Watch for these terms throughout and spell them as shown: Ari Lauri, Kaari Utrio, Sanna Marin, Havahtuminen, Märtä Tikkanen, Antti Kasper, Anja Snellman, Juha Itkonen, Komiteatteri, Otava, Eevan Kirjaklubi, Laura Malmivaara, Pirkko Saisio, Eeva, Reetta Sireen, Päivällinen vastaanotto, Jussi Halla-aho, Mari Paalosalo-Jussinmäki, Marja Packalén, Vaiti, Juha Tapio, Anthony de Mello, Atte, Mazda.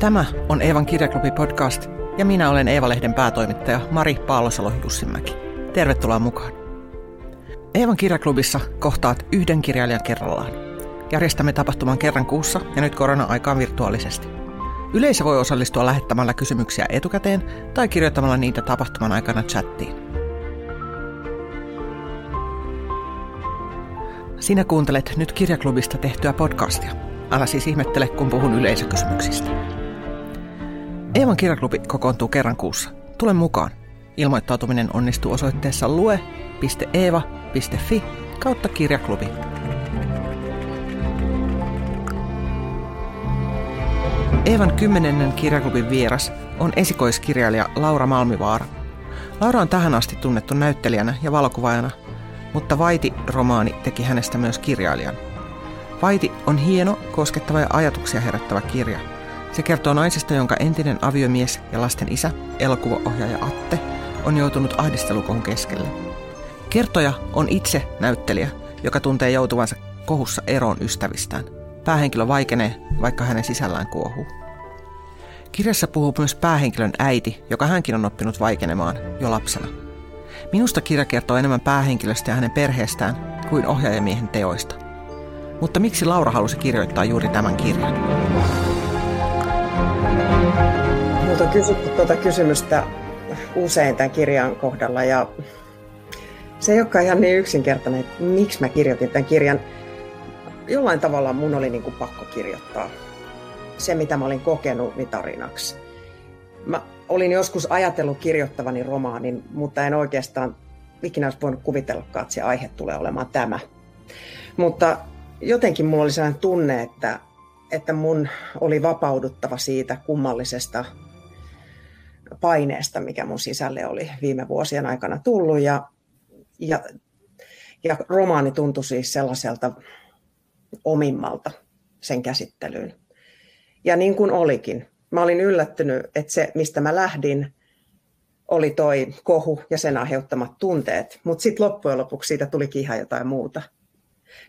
Tämä on Eevan Kirjaklubi-podcast ja minä olen Eeva-lehden päätoimittaja Mari Paalosalo-Jussinmäki. Tervetuloa mukaan. Eevan Kirjaklubissa kohtaat yhden kirjailijan kerrallaan. Järjestämme tapahtuman kerran kuussa ja nyt korona-aikaan virtuaalisesti. Yleisö voi osallistua lähettämällä kysymyksiä etukäteen tai kirjoittamalla niitä tapahtuman aikana chattiin. Sinä kuuntelet nyt Kirjaklubista tehtyä podcastia. Älä siis ihmettele, kun puhun yleisökysymyksistä. Eevan Kirjaklubi kokoontuu kerran kuussa. Tule mukaan. Ilmoittautuminen onnistuu osoitteessa lue.eeva.fi/kirjaklubi. Eevan 10. kirjaklubin vieras on esikoiskirjailija Laura Malmivaara. Laura on tähän asti tunnettu näyttelijänä ja valokuvaajana, mutta Vaiti-romaani teki hänestä myös kirjailijan. Vaiti on hieno, koskettava ja ajatuksia herättävä kirja. Se kertoo naisesta, jonka entinen aviomies ja lasten isä, elokuvaohjaaja Atte, on joutunut ahdistelukohun keskelle. Kertoja on itse näyttelijä, joka tuntee joutuvansa kohussa eroon ystävistään. Päähenkilö vaikenee, vaikka hänen sisällään kuohuu. Kirjassa puhuu myös päähenkilön äiti, joka hänkin on oppinut vaikenemaan jo lapsena. Minusta kirja kertoo enemmän päähenkilöstä ja hänen perheestään kuin ohjaajamiehen teoista. Mutta miksi Laura halusi kirjoittaa juuri tämän kirjan? Minulta on kysytty tuota kysymystä usein tämän kirjan kohdalla ja se ei olekaan ihan niin yksinkertainen, että miksi mä kirjoitin tämän kirjan. Jollain tavalla mun oli niin kuin pakko kirjoittaa se, mitä mä olin kokenut, niin tarinaksi. Mä olin joskus ajatellut kirjoittavani romaanin, mutta en oikeastaan ikinä olisi voinut kuvitellakaan, että se aihe tulee olemaan tämä. Mutta jotenkin mulla oli sellainen tunne, että mun oli vapauduttava siitä kummallisesta paineesta, mikä mun sisälle oli viime vuosien aikana tullut. Ja romaani tuntui siis sellaiselta omimmalta sen käsittelyyn. Ja niin kuin olikin. Mä olin yllättynyt, että se, mistä mä lähdin, oli toi kohu ja sen aiheuttamat tunteet. Mutta sitten loppujen lopuksi siitä tulikin ihan jotain muuta.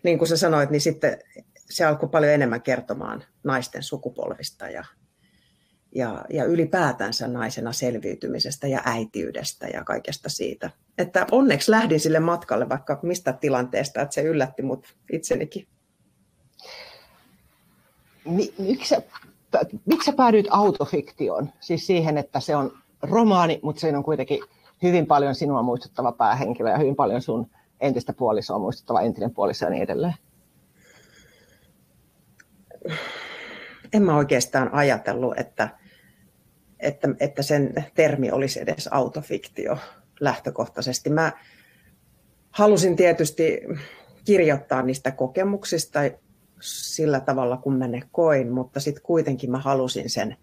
Niin kuin sä sanoit, niin sitten se alkoi paljon enemmän kertomaan naisten sukupolvista ja ylipäätänsä naisena selviytymisestä ja äitiydestä ja kaikesta siitä. Että onneksi lähdin sille matkalle vaikka mistä tilanteesta, että se yllätti mut itsenikin. Miksi sä päädyit autofiktioon? Siis siihen, että se on romaani, mutta siinä on kuitenkin hyvin paljon sinua muistuttava päähenkilö ja hyvin paljon sun entistä puolisoa muistuttava entinen puoliso ja niin edelleen. En mä oikeastaan ajatellut, että sen termi olisi edes autofiktio lähtökohtaisesti. Mä halusin tietysti kirjoittaa niistä kokemuksista sillä tavalla, kun mä ne koin, mutta sitten kuitenkin mä halusin sen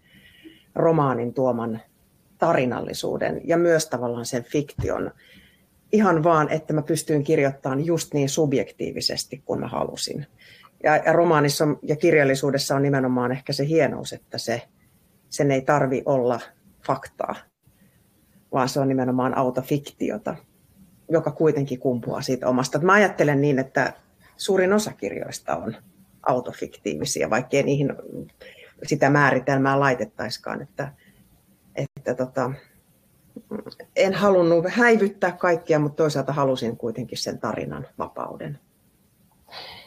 romaanin tuoman tarinallisuuden ja myös tavallaan sen fiktion. Ihan vaan, että mä pystyin kirjoittamaan just niin subjektiivisesti, kun mä halusin. Ja romaanissa ja kirjallisuudessa on nimenomaan ehkä se hienous, että sen ei tarvi olla faktaa, vaan se on nimenomaan autofiktiota, joka kuitenkin kumpuaa siitä omasta. Mä ajattelen niin, että suurin osa kirjoista on autofiktiivisia, vaikkei niihin sitä määritelmää laitettaisikaan. Että en halunnut häivyttää kaikkia, mutta toisaalta halusin kuitenkin sen tarinan vapauden.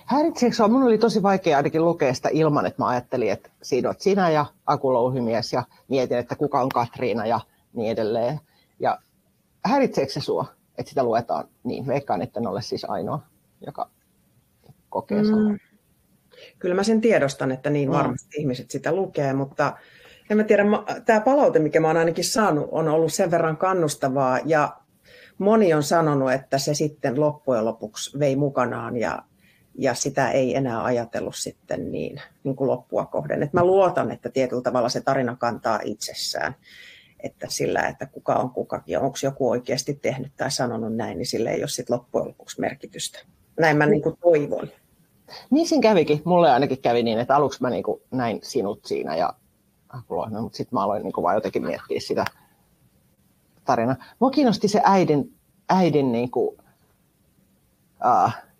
Häiritseekö sinua? Minun oli tosi vaikea ainakin lukea sitä ilman, että mä ajattelin, että siinä olet sinä ja Aku Louhimies ja mietin, että kuka on Katriina ja niin edelleen. Ja häiritseekö se sinua, että sitä luetaan niin? Veikkaan, että en ole siis ainoa, joka kokee samaa. Kyllä mä sen tiedostan, että niin varmasti ihmiset sitä lukee, mutta en mä tiedä, tämä palaute, mikä mä oon ainakin saanut, on ollut sen verran kannustavaa ja moni on sanonut, että se sitten loppujen lopuksi vei mukanaan ja sitä ei enää ajatellut sitten niin kuin loppua kohden. Et mä luotan, että tietyllä tavalla se tarina kantaa itsessään, että sillä, että kuka on kukakin, onko joku oikeasti tehnyt tai sanonut näin, niin sillä ei ole sitten loppujen lopuksi merkitystä. Näin mä niin kuin toivon. Niin siinä kävikin. Mulle ainakin kävi niin, että aluksi mä niin kuin näin sinut siinä ja Akulohna, mutta sitten mä aloin niin kuin vaan jotenkin miettiä sitä tarinaa. Mua kiinnosti se äidin niin kuin,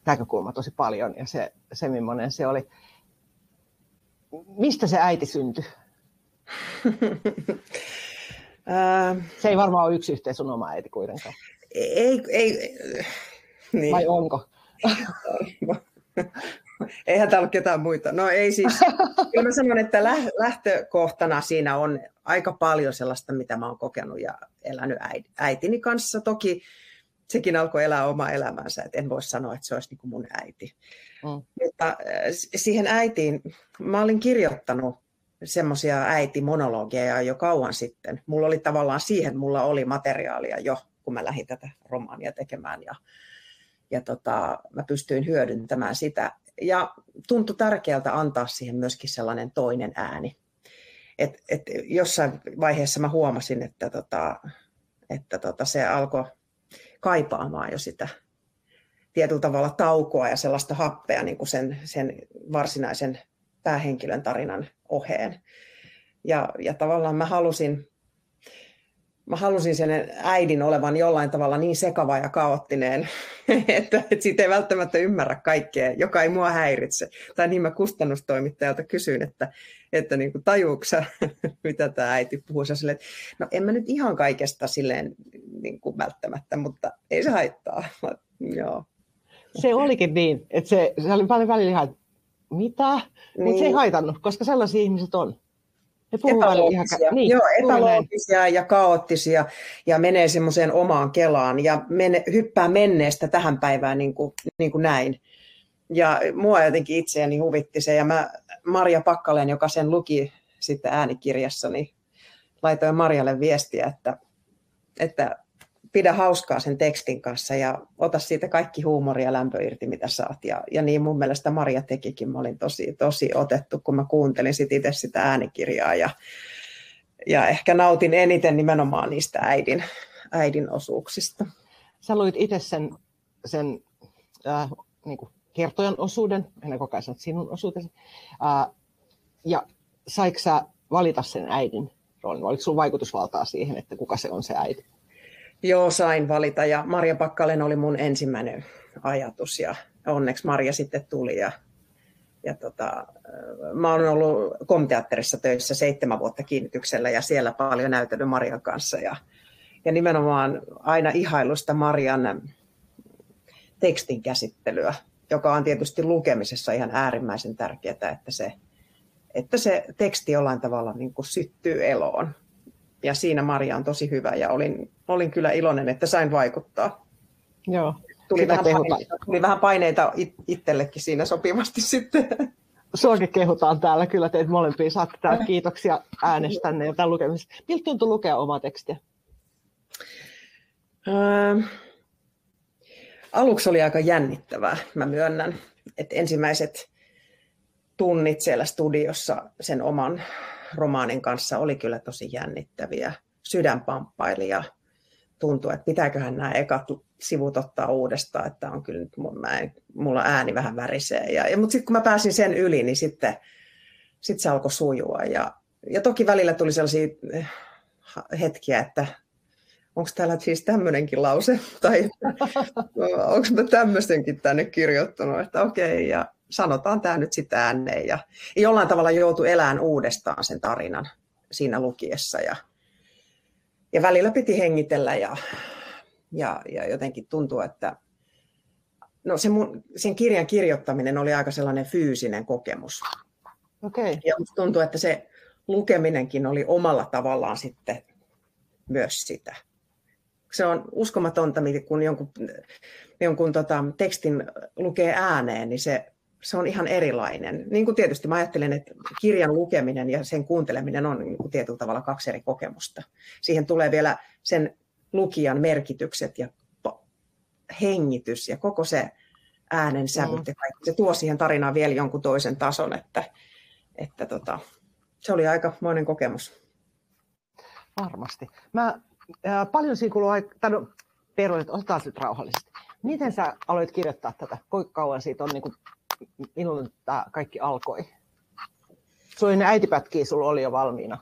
näkökulma tosi paljon ja se millainen se oli. Mistä se äiti syntyi? Se ei varmaan ole yksi yhteen sun oma äiti kuitenkaan. Ei. Niin. Vai onko? Eihän täällä ole ketään muita. No ei siis. Kyllä mä sanon, että lähtökohtana siinä on aika paljon sellaista, mitä mä oon kokenut ja elänyt äitini kanssa. Toki sekin alkoi elää omaa elämäänsä, että en voi sanoa, että se olisi niin kuin mun äiti. Mm. Mutta siihen äitiin, mä olin kirjoittanut semmoisia äitimonologeja jo kauan sitten. Mulla oli tavallaan siihen, mulla oli materiaalia jo, kun mä lähdin tätä romaania tekemään ja mä pystyin hyödyntämään sitä. Ja tuntui tärkeältä antaa siihen myöskin sellainen toinen ääni. Et jossain vaiheessa mä huomasin, että se alkoi kaipaamaan jo sitä tietyllä tavalla taukoa ja sellaista happea niin kuin sen varsinaisen päähenkilön tarinan oheen. Ja tavallaan mä halusin sen äidin olevan jollain tavalla niin sekava ja kaoottinen, että siitä ei välttämättä ymmärrä kaikkea, joka ei mua häiritse. Tai niin mä kustannustoimittajalta kysyin, että niin kuin tajuuksä, mitä tämä äiti puhuu. Sä silleen, että no en mä nyt ihan kaikesta silleen niin kuin välttämättä, mutta ei se haittaa. Joo. Se olikin niin, että se oli paljon välillä ihan, mitä? Niin. Mutta se ei haitannut, koska sellaisia ihmiset on. Epäloogisia ja kaoottisia ja menee semmoiseen omaan kelaan ja hyppää menneestä tähän päivään niin kuin näin. Ja mua jotenkin itseäni huvitti se ja mä Marja Packalén, joka sen luki sitten äänikirjassa, niin laitoin Marjalle viestiä, että pidä hauskaa sen tekstin kanssa ja ota siitä kaikki huumoria ja lämpö irti, mitä saat. Ja niin mun mielestä Marja tekikin. Mä olin tosi otettu, kun mä kuuntelin sit itse sitä äänikirjaa. Ja ehkä nautin eniten nimenomaan niistä äidin osuuksista. Sä luit itse sen niin kuin kertojan osuuden, en koko ajan sanot sinun osuutesi. Ja saiko sä valita sen äidin roolin? Oliko sulla vaikutusvaltaa siihen, että kuka se on se äiti? Joo, sain valita ja Marja Packalén oli mun ensimmäinen ajatus ja onneksi Marja sitten tuli. Ja mä olen ollut komiteatterissa töissä 7 vuotta kiinnityksellä ja siellä paljon näytellyt Marjan kanssa. Ja nimenomaan aina ihailusta Marjan tekstin käsittelyä, joka on tietysti lukemisessa ihan äärimmäisen tärkeää, että se teksti jollain tavalla niin kuin syttyy eloon. Ja siinä Marja on tosi hyvä ja olin kyllä iloinen, että sain vaikuttaa. Joo. Tuli vähän paineita itsellekin siinä sopivasti sitten. Suokin kehutaan täällä kyllä, teitä molempia saatte täällä kiitoksia äänestänne ja tämän lukemisesta. Miltä tuntui lukea omaa tekstiä? Aluksi oli aika jännittävää, mä myönnän. Että ensimmäiset tunnit siellä studiossa sen oman romaanin kanssa oli kyllä tosi jännittäviä. Sydän pamppaili ja tuntui, että pitääköhän nämä ekat sivut ottaa uudestaan, että on kyllä nyt mulla ääni vähän värisee. Mutta sitten kun mä pääsin sen yli, niin sitten se alkoi sujua. Ja toki välillä tuli sellaisia hetkiä, että onko täällä siis tämmöinenkin lause tai onko mä tämmöisenkin tänne kirjoittanut, että okei. Ja sanotaan tämä nyt sitten ääneen ja jollain tavalla joutui elämään uudestaan sen tarinan siinä lukiessa ja välillä piti hengitellä ja jotenkin tuntuu, että no sen kirjan kirjoittaminen oli aika sellainen fyysinen kokemus. Okay. Ja tuntuu, että se lukeminenkin oli omalla tavallaan sitten myös sitä. Se on uskomatonta, kun jonkun tekstin lukee ääneen, niin se on ihan erilainen. Niin kuin tietysti mä ajattelen, että kirjan lukeminen ja sen kuunteleminen on niin kuin tietyllä tavalla 2 eri kokemusta. Siihen tulee vielä sen lukijan merkitykset ja hengitys ja koko se äänen sävyt ja kaikki. Se tuo siihen tarinaan vielä jonkun toisen tason, että se oli aikamoinen kokemus. Varmasti. Paljon siinä kuluu aikaa. No, Perunet, otetaan nyt rauhallisesti. Miten sä aloit kirjoittaa tätä? Kuinka kauan siitä on niin kuin milloin tämä kaikki alkoi? Sulla oli ne äitipätkiä, sulla oli jo valmiina.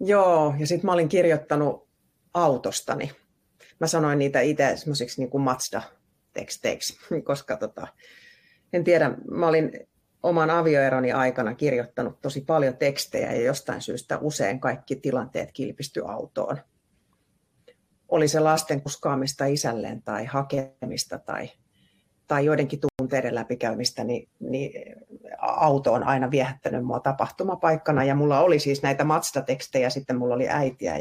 Joo, ja sitten mä olin kirjoittanut autostani. Mä sanoin niitä itse semmoisiksi niin kuin Mazda-teksteiksi, koska en tiedä, mä olin oman avioeroni aikana kirjoittanut tosi paljon tekstejä ja jostain syystä usein kaikki tilanteet kilpistyi autoon. Oli se lasten kuskaamista isälleen tai hakemista tai joidenkin tunteiden läpikäymistä, niin auto on aina viehättänyt mua tapahtumapaikkana. Ja mulla oli siis näitä Mazda-tekstejä, sitten mulla oli äitiä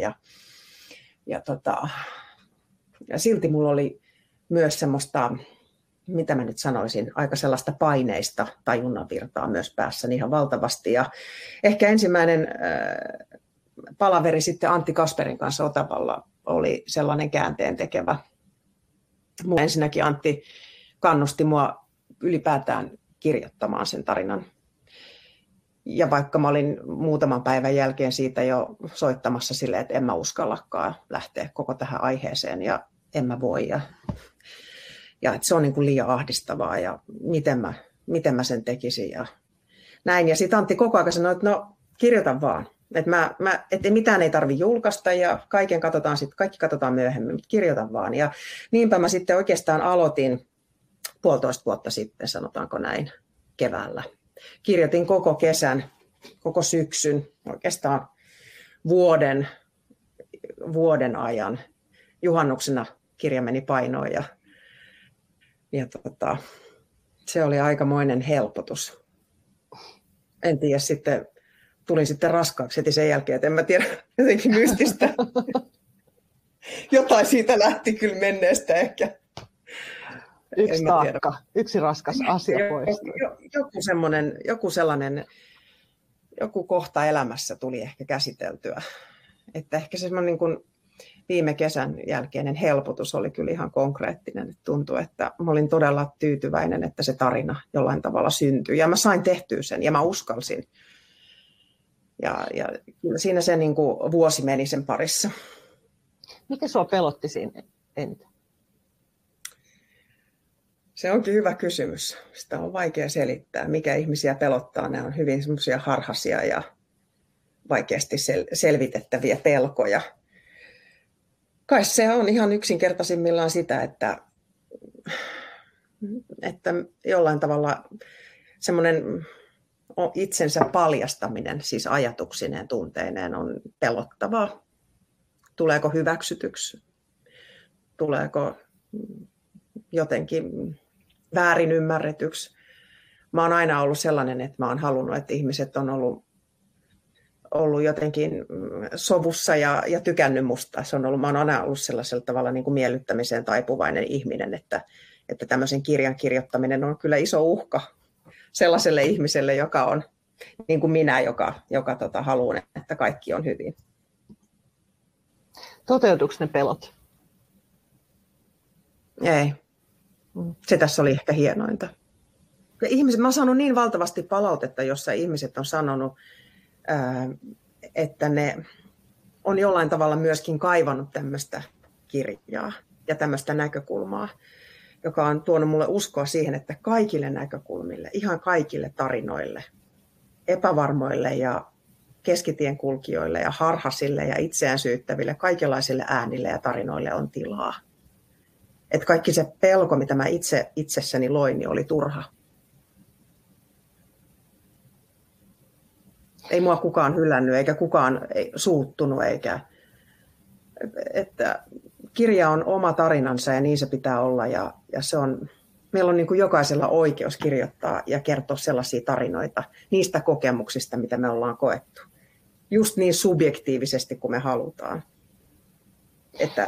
ja silti mulla oli myös semmoista, mitä mä nyt sanoisin, aika sellaista paineista tajunnanvirtaa myös päässäni ihan valtavasti. Ja ehkä ensimmäinen palaveri sitten Antti Kasperin kanssa Otavalla oli sellainen käänteentekevä. Ensinnäkin Antti kannusti mua ylipäätään kirjoittamaan sen tarinan. Ja vaikka mä olin muutaman päivän jälkeen siitä jo soittamassa silleen, että en mä uskallakaan lähteä koko tähän aiheeseen ja en mä voi. Ja se on niin kuin liian ahdistavaa ja miten mä sen tekisin ja näin. Ja sitten Antti koko ajan sanoi, että no kirjoita vaan. Että mitään ei tarvitse julkaista ja kaikki katsotaan myöhemmin, mutta kirjoitan vaan. Ja niinpä mä sitten oikeastaan aloitin 1,5 vuotta sitten, sanotaanko näin, keväällä. Kirjoitin koko kesän, koko syksyn, oikeastaan vuoden ajan. Juhannuksena kirja meni painoon ja se oli aikamoinen helpotus. En tiedä sitten. Tulin sitten raskaaksi heti sen jälkeen, että en mä tiedä, jotenkin mystistä. Jotain siitä lähti kyllä menneestä ehkä. Yksi taakka, yksi raskas asia poistui. Joku kohta elämässä tuli ehkä käsiteltyä. Että ehkä semmoinen niin kuin viime kesän jälkeinen helpotus oli kyllä ihan konkreettinen. Tuntui, että mä olin todella tyytyväinen, että se tarina jollain tavalla syntyi. Ja mä sain tehtyä sen ja mä uskalsin. Ja siinä se niin kuin vuosi meni sen parissa. Mikä sua pelotti siinä eniten? Se onkin hyvä kysymys. Sitä on vaikea selittää. Mikä ihmisiä pelottaa? Ne on hyvin semmoisia harhaisia ja vaikeasti selvitettäviä pelkoja. Kai se on ihan yksinkertaisimmillaan sitä, että jollain tavalla semmoinen itsensä paljastaminen, siis ajatuksineen, tunteineen, on pelottavaa. Tuleeko hyväksytyksi? Tuleeko jotenkin väärin ymmärretyksi? Mä oon aina ollut sellainen, että mä oon halunnut, että ihmiset on ollut jotenkin sovussa ja tykännyt musta. Mä oon aina ollut sellaisella tavalla niin kuin miellyttämiseen taipuvainen ihminen, että tämmöisen kirjan kirjoittaminen on kyllä iso uhka sellaiselle ihmiselle, joka on niin kuin minä, joka haluan, että kaikki on hyvin. Toteutuiko ne pelot? Ei. Se tässä oli ehkä hienointa. Ja mä oon saanut niin valtavasti palautetta, jossa ihmiset on sanonut, että ne on jollain tavalla myöskin kaivannut tämmöistä kirjaa ja tämmöistä näkökulmaa, joka on tuonut mulle uskoa siihen, että kaikille näkökulmille, ihan kaikille tarinoille, epävarmoille ja keskitien kulkijoille ja harhasille ja itseään syyttäville, kaikenlaisille äänille ja tarinoille on tilaa. Että kaikki se pelko, mitä mä itsessäni loin, niin oli turha. Ei mua kukaan hylännyt, eikä kukaan suuttunut, että kirja on oma tarinansa ja niin se pitää olla ja se on, meillä on niin kuin jokaisella oikeus kirjoittaa ja kertoa sellaisia tarinoita niistä kokemuksista, mitä me ollaan koettu. Just niin subjektiivisesti kuin me halutaan.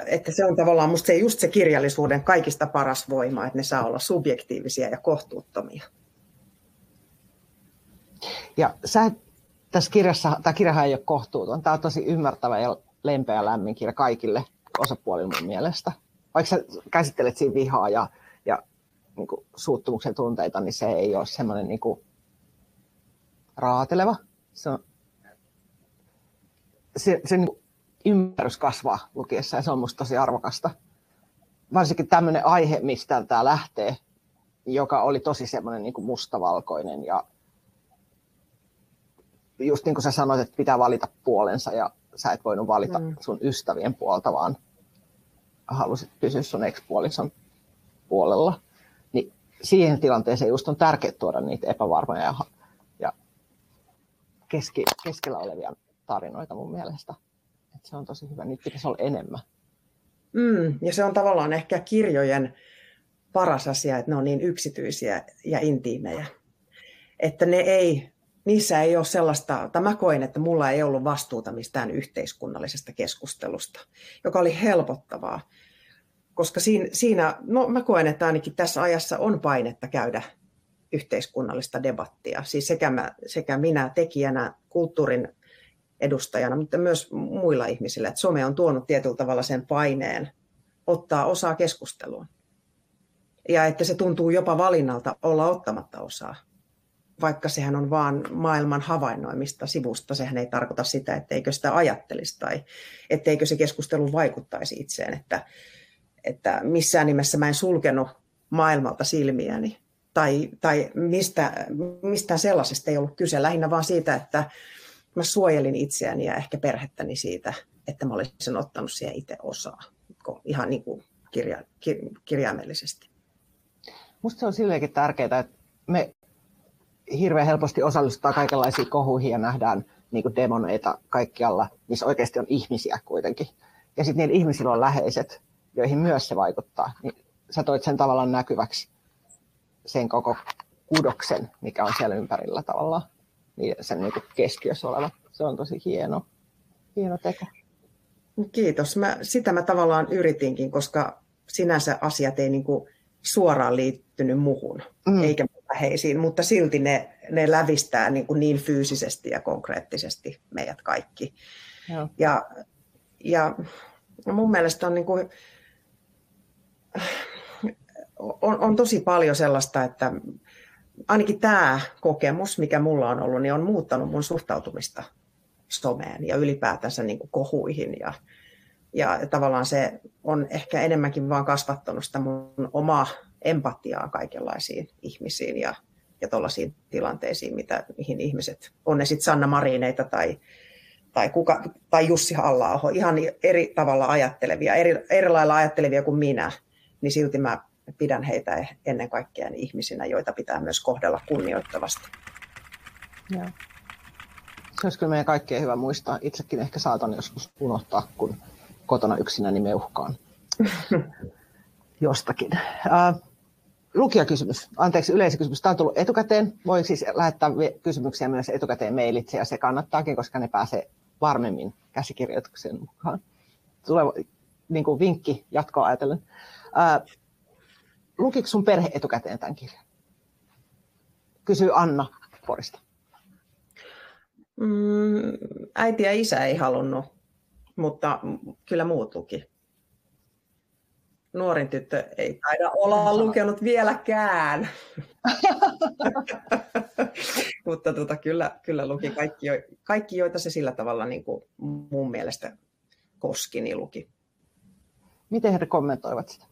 Että se on tavallaan musta se just se kirjallisuuden kaikista paras voima, että ne saa olla subjektiivisia ja kohtuuttomia. Ja sä tässä kirjassa, tämä kirjahan ei ole kohtuuton, tämä on tosi ymmärtävä ja lempeä ja lämmin kirja kaikille osapuolille mun mielestä. Vaikka sä käsittelet siinä vihaa ja niin kuin suuttumuksen tunteita, niin se ei ole semmoinen niin kuin raateleva. Se niin kuin ymmärrys kasvaa lukiessa ja se on musta tosi arvokasta. Varsinkin tämmöinen aihe, mistä tämä lähtee, joka oli tosi semmoinen niin kuin mustavalkoinen ja just niin kuin sä sanoit, että pitää valita puolensa ja sä et voinut valita sun ystävien puolta, vaan halusit pysyä sun ex-puolison puolella. Niin siihen tilanteeseen just on tärkeää tuoda niitä epävarmoja ja keskellä olevia tarinoita mun mielestä. Et se on tosi hyvä. Niitä pitäisi olla enemmän. Ja se on tavallaan ehkä kirjojen paras asia, että ne on niin yksityisiä ja intiimejä. Että ne ei, niissä ei ole sellaista, tai mä koen, että mulla ei ollut vastuuta mistään yhteiskunnallisesta keskustelusta, joka oli helpottavaa. Koska siinä, no mä koen, että ainakin tässä ajassa on painetta käydä yhteiskunnallista debattia. Siis sekä minä tekijänä, kulttuurin edustajana, mutta myös muilla ihmisillä. Että some on tuonut tietyllä tavalla sen paineen ottaa osaa keskusteluun. Ja että se tuntuu jopa valinnalta olla ottamatta osaa. Vaikka sehän on vaan maailman havainnoimista sivusta, sehän ei tarkoita sitä, etteikö sitä ajattelisi tai etteikö se keskustelu vaikuttaisi itseen. Että missään nimessä mä en sulkenut maailmalta silmiäni tai mistään sellaisesta ei ollut kyse. Lähinnä vaan siitä, että mä suojelin itseäni ja ehkä perhettäni siitä, että mä olisin ottanut siihen itse osaa ihan niin kuin kirjaimellisesti. Musta se on silleenkin tärkeää, että me hirveän helposti osallistutaan kaikenlaisiin kohuihin ja nähdään niin kuin demoneita kaikkialla, missä oikeasti on ihmisiä kuitenkin. Ja sitten niillä ihmisillä on läheiset, joihin myös se vaikuttaa. Niin sä toit sen tavallaan näkyväksi, sen koko kudoksen, mikä on siellä ympärillä tavallaan, niin sen niin kuin keskiössä oleva. Se on tosi hieno teko. Kiitos. Sitä mä tavallaan yritinkin, koska sinänsä asiat ei niin kuin suoraan liittynyt muhun, eikä läheisiin, mutta silti ne lävistää niin fyysisesti ja konkreettisesti meidät kaikki. Joo. Ja mun mielestä on, niin kuin, on tosi paljon sellaista, että ainakin tämä kokemus, mikä mulla on ollut, niin on muuttanut mun suhtautumista someen ja ylipäätänsä niin kuin kohuihin ja tavallaan se on ehkä enemmänkin vaan kasvattanut sitä mun omaa empatiaa kaikenlaisiin ihmisiin ja tuollaisiin tilanteisiin, mihin ihmiset, on ne sitten Sanna Marineita tai Jussi Halla-aho, ihan eri tavalla ajattelevia, eri lailla ajattelevia kuin minä, niin silti mä pidän heitä ennen kaikkea ihmisinä, joita pitää myös kohdella kunnioittavasti. Joo. Se olisi kyllä meidän kaikkien hyvä muistaa. Itsekin ehkä saatan joskus unohtaa, kun kotona yksinäni meuhkaan jostakin. Lukijakysymys. Anteeksi, yleisökysymys. Tämä on tullut etukäteen. Voi siis lähettää kysymyksiä myös etukäteen mailitse, ja se kannattaakin, koska ne pääsee varmemmin käsikirjoitukseen mukaan. Tulee niin kuin vinkki jatkoa ajatellen. Lukiko sun perhe etukäteen tämän kirjan? Kysyy Anna Porista. Äiti ja isä ei halunnut, mutta kyllä muut luki. Nuorin tyttö ei taida olla lukenut vieläkään, mutta kyllä luki kaikki, joita se sillä tavalla niin kuin mun mielestä koski, niin luki. Miten he kommentoivat sitä?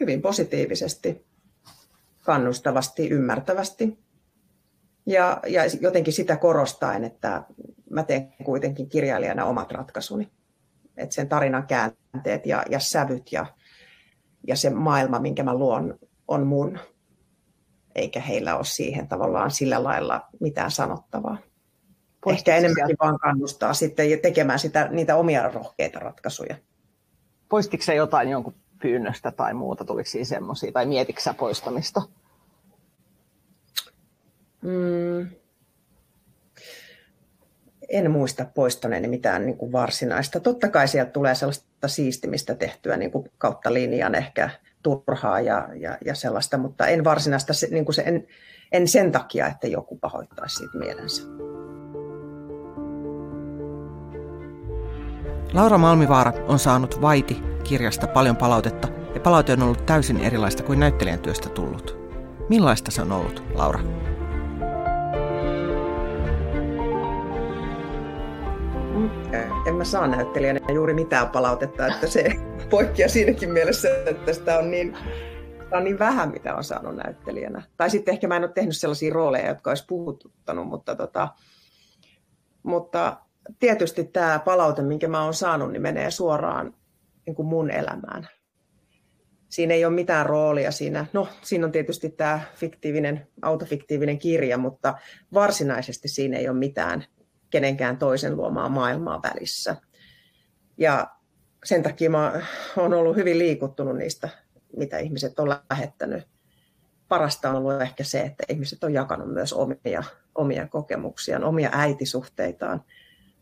Hyvin positiivisesti, kannustavasti, ymmärtävästi ja jotenkin sitä korostaen, että mä teen kuitenkin kirjailijana omat ratkaisuni. Että sen tarinan käänteet ja sävyt ja se maailma, minkä mä luon, on mun. Eikä heillä ole siihen tavallaan sillä lailla mitään sanottavaa. Ehkä enemmänkin vaan kannustaa sitten tekemään niitä omia rohkeita ratkaisuja. Poistitko sä jotain jonkun pyynnöstä tai muuta? Tuliko siinä semmoisia? Tai mietitkö sä poistamista? En muista poistaneeni mitään niin kuin varsinaista. Totta kai sieltä tulee sellaista siistimistä tehtyä niin kuin kautta linjan ehkä turhaa ja sellaista, mutta en varsinaista niin kuin en sen takia, että joku pahoittaisi siitä mielensä. Laura Malmivaara on saanut Vaiti-kirjasta paljon palautetta ja palaute on ollut täysin erilaista kuin näyttelijän työstä tullut. Millaista se on ollut, Laura? En mä saa näyttelijänä juuri mitään palautetta, että se poikkeaa siinäkin mielessä, että sitä on niin vähän, mitä on saanut näyttelijänä. Tai sitten ehkä mä en ole tehnyt sellaisia rooleja, jotka olisi puhututtanut, mutta tietysti tämä palaute, minkä mä oon saanut, niin menee suoraan niin kuin mun elämään. Siinä ei ole mitään roolia siinä. No, siinä on tietysti tämä fiktiivinen, autofiktiivinen kirja, mutta varsinaisesti siinä ei ole mitään kenenkään toisen luomaa maailmaa välissä. Ja sen takia mä oon ollut hyvin liikuttunut niistä, mitä ihmiset on lähettänyt. Parasta on ollut ehkä se, että ihmiset on jakanut myös omia kokemuksiaan, omia äitisuhteitaan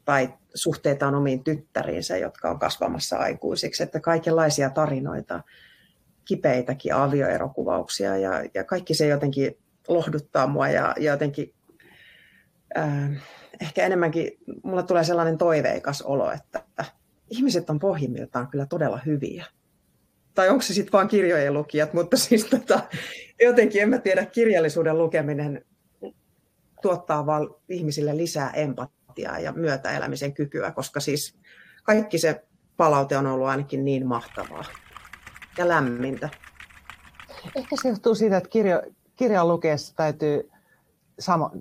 tai suhteitaan omiin tyttäriinsä, jotka on kasvamassa aikuisiksi. Että kaikenlaisia tarinoita, kipeitäkin avioerokuvauksia ja kaikki se jotenkin lohduttaa mua ja jotenkin ehkä enemmänkin mulle tulee sellainen toiveikas olo, että ihmiset on pohjimmiltaan kyllä todella hyviä. Tai onko se sitten vaan kirjojen lukijat, mutta siis jotenkin en mä tiedä, kirjallisuuden lukeminen tuottaa vaan ihmisille lisää empatiaa ja myötäelämisen kykyä, koska siis kaikki se palaute on ollut ainakin niin mahtavaa ja lämmintä. Ehkä se johtuu siitä, että kirjan lukeessa täytyy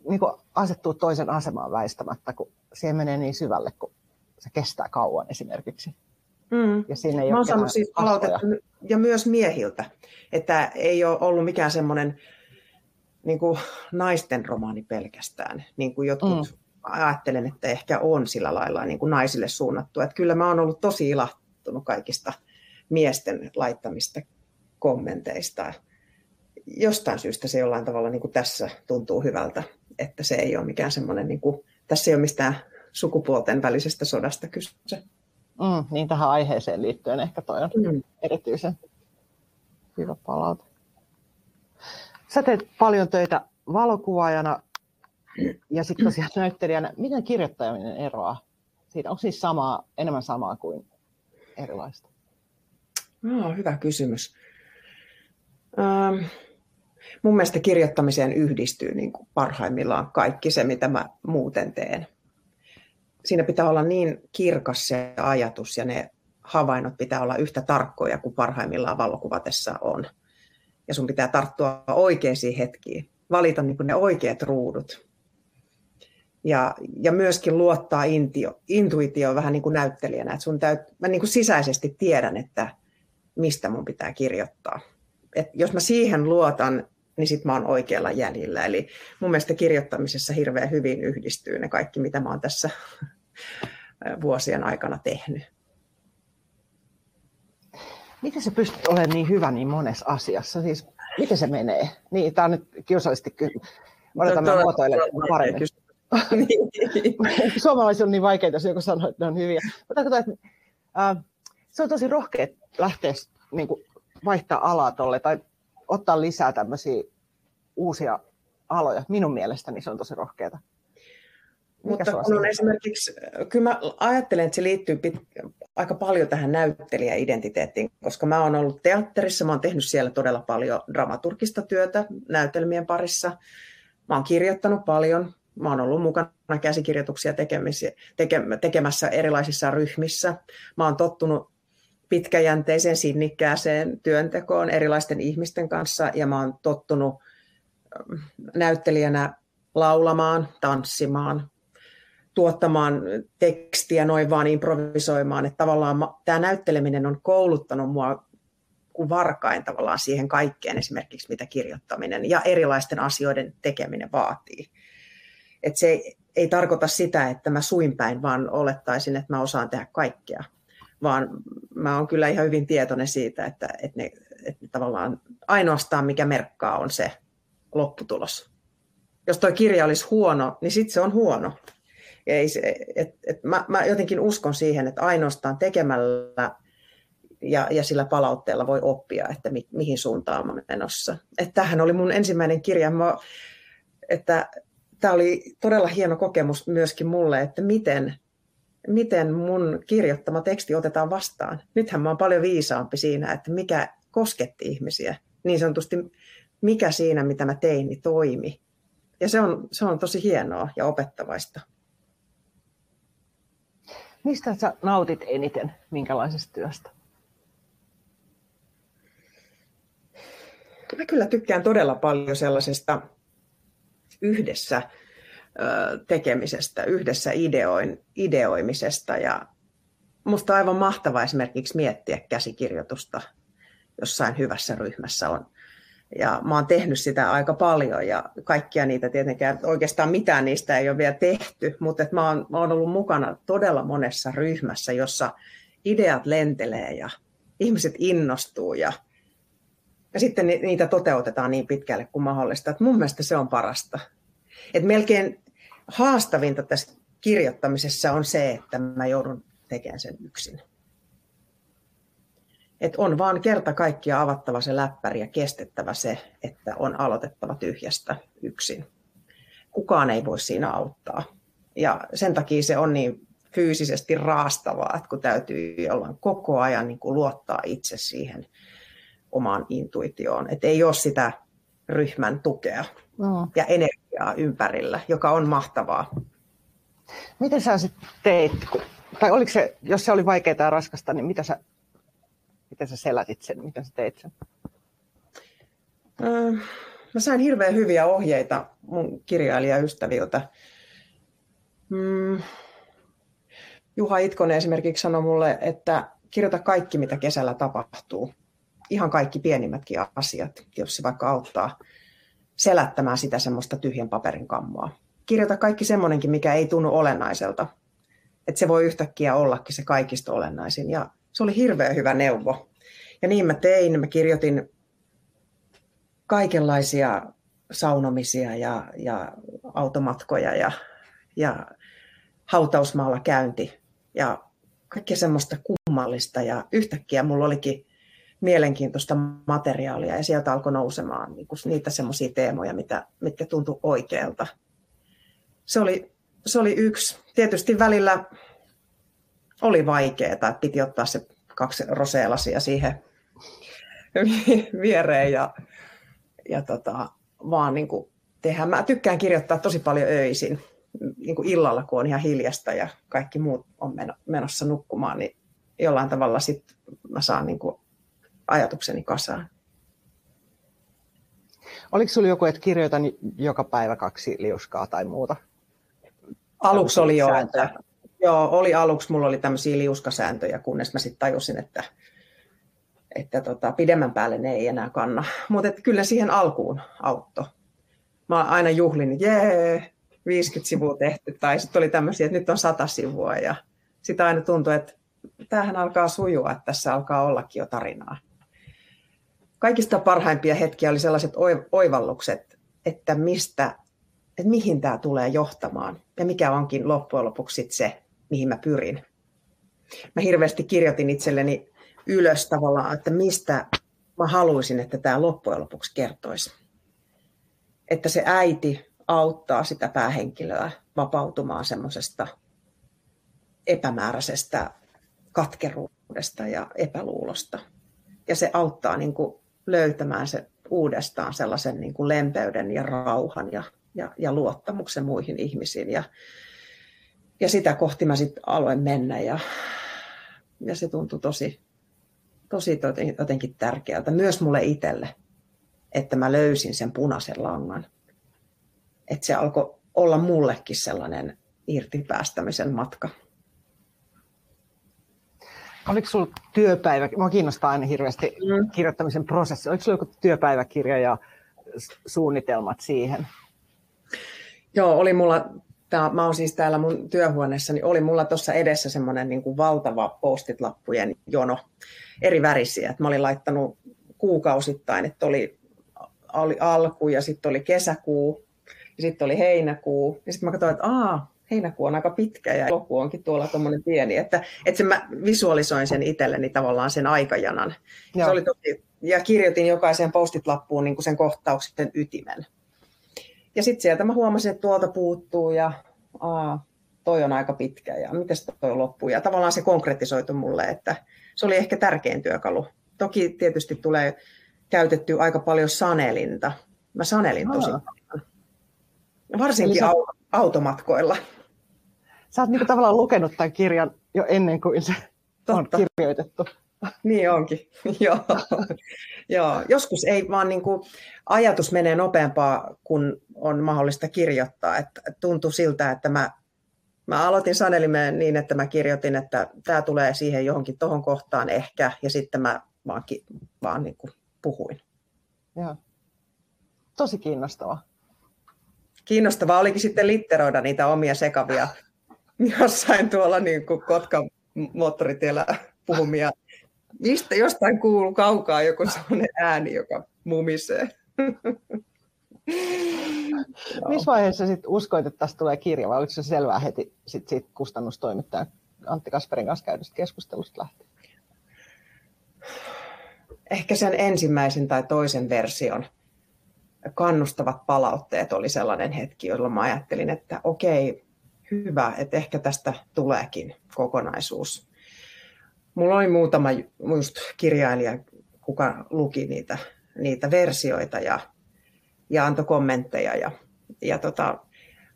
niin kuin asettua toisen asemaan väistämättä, kun siihen menee niin syvälle, kun se kestää kauan esimerkiksi. Ja siinä ei mä oon saanut siis palautetta ja myös miehiltä, että ei ole ollut mikään semmoinen niin kuin naisten romaani pelkästään, niin kuin jotkut ajattelen, että ehkä on sillä lailla niin kuin naisille suunnattu. Että kyllä mä oon ollut tosi ilahtunut kaikista miesten laittamista kommenteista. Jostain syystä se jollain tavalla niin kuin tässä tuntuu hyvältä, että se ei ole mikään semmoinen, niin kuin, tässä ei ole mistään sukupuolten välisestä sodasta kyse. Niin tähän aiheeseen liittyen ehkä toi on erityisen hyvä palaute. Sä teet paljon töitä valokuvaajana ja sitten tosiaan näyttelijänä. Miten kirjoittaminen eroaa? Siitä onko siis samaa, enemmän samaa kuin erilaista? No, hyvä kysymys. Mun mielestä kirjoittamiseen yhdistyy niin kuin parhaimmillaan kaikki se, mitä mä muuten teen. Siinä pitää olla niin kirkas se ajatus ja ne havainnot pitää olla yhtä tarkkoja kuin parhaimmillaan valokuvatessa on. Ja sun pitää tarttua oikeisiin hetkiin, valita niin kuin ne oikeat ruudut. Ja myöskin luottaa intuitioon vähän niin kuin näyttelijänä. Että mä niin kuin sisäisesti tiedän, että mistä mun pitää kirjoittaa. Et jos mä siihen luotan, niin sitten mä oon oikealla jäljellä. Eli mun mielestä kirjoittamisessa hirveän hyvin yhdistyy ne kaikki, mitä mä oon tässä vuosien aikana tehnyt. Miten sä pystyt olemaan niin hyvä niin monessa asiassa? Siis, miten se menee? Niin, tää on nyt kiusallisesti mä muotoilen paremmin. Suomalaisilla on niin vaikeita, jos joku sanoo, että ne on hyviä. Se on tosi rohkea lähteä niin kuin vaihtaa alaa tolle tai ottaa lisää tämmöisiä uusia aloja. Minun mielestäni se on tosi rohkeata. Mutta kun esimerkiksi, kyllä mä ajattelen, että se liittyy aika paljon tähän näyttelijäidentiteettiin, koska mä oon ollut teatterissa, mä oon tehnyt siellä todella paljon dramaturgista työtä näytelmien parissa. Mä oon kirjoittanut paljon, mä oon ollut mukana käsikirjoituksia tekemässä erilaisissa ryhmissä. Mä oon tottunut pitkäjänteiseen, sinnikkääseen työntekoon erilaisten ihmisten kanssa ja mä oon tottunut näyttelijänä laulamaan, tanssimaan, tuottamaan tekstiä, noin vaan improvisoimaan. Että tavallaan tämä näytteleminen on kouluttanut mua kuin varkain tavallaan siihen kaikkeen esimerkiksi, mitä kirjoittaminen ja erilaisten asioiden tekeminen vaatii. Et se ei tarkoita sitä, että mä suinpäin vaan olettaisin, että mä osaan tehdä kaikkea. Vaan mä oon kyllä ihan hyvin tietoinen siitä, että tavallaan ainoastaan mikä merkkaa on se lopputulos. Jos toi kirja olisi huono, niin sitten se on huono. Mä jotenkin uskon siihen, että ainoastaan tekemällä ja sillä palautteella voi oppia, että mihin suuntaan mä menossa. Että tämähän oli mun ensimmäinen kirja, että tämä oli todella hieno kokemus myöskin mulle, että miten mun kirjoittama teksti otetaan vastaan. Nythän mä oon paljon viisaampi siinä, että mikä kosketti ihmisiä. Niin sanotusti, mikä siinä, mitä mä tein, niin toimi. Ja se on tosi hienoa ja opettavaista. Mistä sä nautit eniten? Minkälaisesta työstä? Mä kyllä tykkään todella paljon sellaisesta yhdessä tekemisestä, yhdessä ideoimisesta ja musta on aivan mahtavaa esimerkiksi miettiä käsikirjoitusta jossain hyvässä ryhmässä on. Ja mä oon tehnyt sitä aika paljon ja kaikkia niitä tietenkään, oikeastaan mitään niistä ei ole vielä tehty, mutta että mä oon ollut mukana todella monessa ryhmässä, jossa ideat lentelee ja ihmiset innostuu ja sitten niitä toteutetaan niin pitkälle kuin mahdollista. Että mun mielestä se on parasta. Et melkein haastavinta tässä kirjoittamisessa on se, että mä joudun tekemään sen yksin. Et on vaan kerta kaikkiaan avattava se läppäri ja kestettävä se, että on aloitettava tyhjästä yksin. Kukaan ei voi siinä auttaa. Ja sen takia se on niin fyysisesti raastavaa, että kun täytyy jollain koko ajan niin kuin luottaa itse siihen omaan intuitioon. Että ei ole sitä ryhmän tukea ja energiaa ympärillä, joka on mahtavaa. Miten sä sitten teit? Tai oliko se, jos se oli vaikeaa ja raskasta, niin mitä sä... Miten sä selätit sen? Miten sä teit sen? Mä sain hirveän hyviä ohjeita mun kirjailijaystäviltä. Juha Itkonen esimerkiksi sanoi mulle, että kirjoita kaikki, mitä kesällä tapahtuu. Ihan kaikki pienimmätkin asiat, jos se vaikka auttaa selättämään sitä semmoista tyhjän paperin kammaa. Kirjoita kaikki semmoinenkin, mikä ei tunnu olennaiselta. Että se voi yhtäkkiä ollakin se kaikista olennaisin. Ja se oli hirveän hyvä neuvo. Ja niin mä tein. Mä kirjoitin kaikenlaisia saunomisia ja automatkoja ja hautausmaalla käynti. Ja kaikkea semmoista kummallista. Ja yhtäkkiä mulla olikin mielenkiintoista materiaalia. Ja sieltä alkoi nousemaan niitä semmoisia teemoja, mitkä tuntui oikealta. Se oli yksi. Tietysti välillä... Oli vaikeaa, että piti ottaa se 2 roseelasia siihen viereen ja vaan niin kuin tehdä. Mä tykkään kirjoittaa tosi paljon öisin, niin kuin illalla, kun on ihan hiljasta ja kaikki muut on menossa nukkumaan, niin jollain tavalla sit mä saan niin kuin ajatukseni kasaan. Oliko sulla joku, että kirjoitan joka päivä 2 liuskaa tai muuta? Aluksi oli jo, Joo, oli aluksi. Mulla oli tämmöisiä liuskasääntöjä, kunnes mä sitten tajusin, että pidemmän päälle ne ei enää kanna. Mutta kyllä siihen alkuun auttoi. Mä aina juhlin, että jee, 50 sivua tehty. Tai sitten oli tämmöisiä, että nyt on 100 sivua. Ja sitä aina tuntui, että tämähän alkaa sujua, että tässä alkaa ollakin jo tarinaa. Kaikista parhaimpia hetkiä oli sellaiset oivallukset, että mihin tämä tulee johtamaan. Ja mikä onkin loppujen lopuksi se, mihin mä pyrin. Mä hirveästi kirjoitin itselleni ylös tavallaan, että mistä mä haluaisin, että tämä loppujen lopuksi kertoisi. Että se äiti auttaa sitä päähenkilöä vapautumaan semmoisesta epämääräisestä katkeruudesta ja epäluulosta. Ja se auttaa niin kuin löytämään se uudestaan sellaisen niin kuin lempeyden ja rauhan ja luottamuksen muihin ihmisiin. Ja sitä kohti mä sitten aloin mennä. Ja se tuntui tosi jotenkin tärkeältä. Myös mulle itselle, että mä löysin sen punaisen langan. Että se alkoi olla mullekin sellainen irtipäästämisen matka. Oliko sulla työpäivä? Mua kiinnostaa aina hirveästi kirjoittamisen prosessi. Oliko sulla joku työpäiväkirja ja suunnitelmat siihen? Joo, oli mulla, mä oon siis täällä mun työhuoneessa, niin oli mulla tuossa edessä semmoinen niin kuin valtava post-it-lappujen jono, eri värisiä. Et mä olin laittanut kuukausittain, että oli alku ja sitten oli kesäkuu ja sitten oli heinäkuu. Ja sitten mä katsoin, että heinäkuu on aika pitkä ja lopu onkin tuolla tuommoinen pieni. Että mä visualisoin sen itselleni tavallaan sen aikajanan. Se oli tosi, ja kirjoitin jokaiseen post-it-lappuun niin kuin sen kohtauksen ytimen. Ja sitten sieltä mä huomasin, että tuolta puuttuu ja toi on aika pitkä ja mites toi loppuu. Ja tavallaan se konkretisoitu mulle, että se oli ehkä tärkein työkalu. Toki tietysti tulee käytettyä aika paljon sanelinta. Mä sanelin tosi paljon. Varsinkin automatkoilla. Sä oot niinku tavallaan lukenut tämän kirjan jo ennen kuin se on kirjoitettu. Niin onkin, joo. Joskus ei vaan niin kuin, ajatus menee nopeampaa, kun on mahdollista kirjoittaa. Että tuntui siltä, että mä aloitin sanelimeen niin, että mä kirjoitin, että tämä tulee siihen johonkin tohon kohtaan ehkä, ja sitten mä vaan niin kuin puhuin. Joo. Tosi kiinnostavaa. Kiinnostavaa olikin sitten litteroida niitä omia sekavia jossain tuolla niin kuin Kotkan moottoritiellä puhumia. Mistä jostain kuuluu kaukaa joku sellainen ääni, joka mumisee. Missä vaiheessa sit uskoit, että tästä tulee kirja, vai oliko se selvää heti sit kustannustoimittaja Antti Kasperin kanssa käydystä keskustelusta lähtien? Ehkä sen ensimmäisen tai toisen version kannustavat palautteet oli sellainen hetki, jolloin mä ajattelin, että okei, hyvä, että ehkä tästä tuleekin kokonaisuus. Mulla oli muutama just kirjailija, kuka luki niitä versioita ja antoi kommentteja.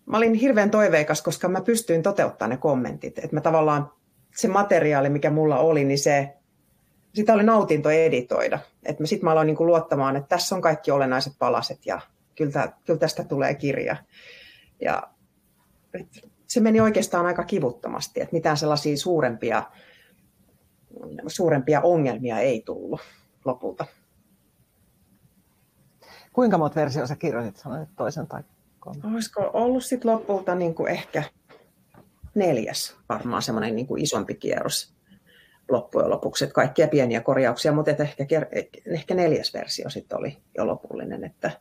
Mä olin hirveän toiveikas, koska mä pystyin toteuttamaan ne kommentit. Et mä tavallaan se materiaali, mikä mulla oli, niin sitä oli nautinto editoida. Sitten mä aloin niinku luottamaan, että tässä on kaikki olennaiset palaset ja kyllä tästä tulee kirja. Ja se meni oikeastaan aika kivuttomasti, että mitään sellaisia suurempia ongelmia ei tullut lopulta. Kuinka monta versiota sä kirjoitit, sanoit toisen tai kolmannen? Olisiko ollut sitten lopulta niin kuin ehkä 4. varmaan semmoinen niin kuin isompi kierros loppujen lopuksi. Että kaikkia pieniä korjauksia, mutta ehkä 4. versio sitten oli jo lopullinen. Että,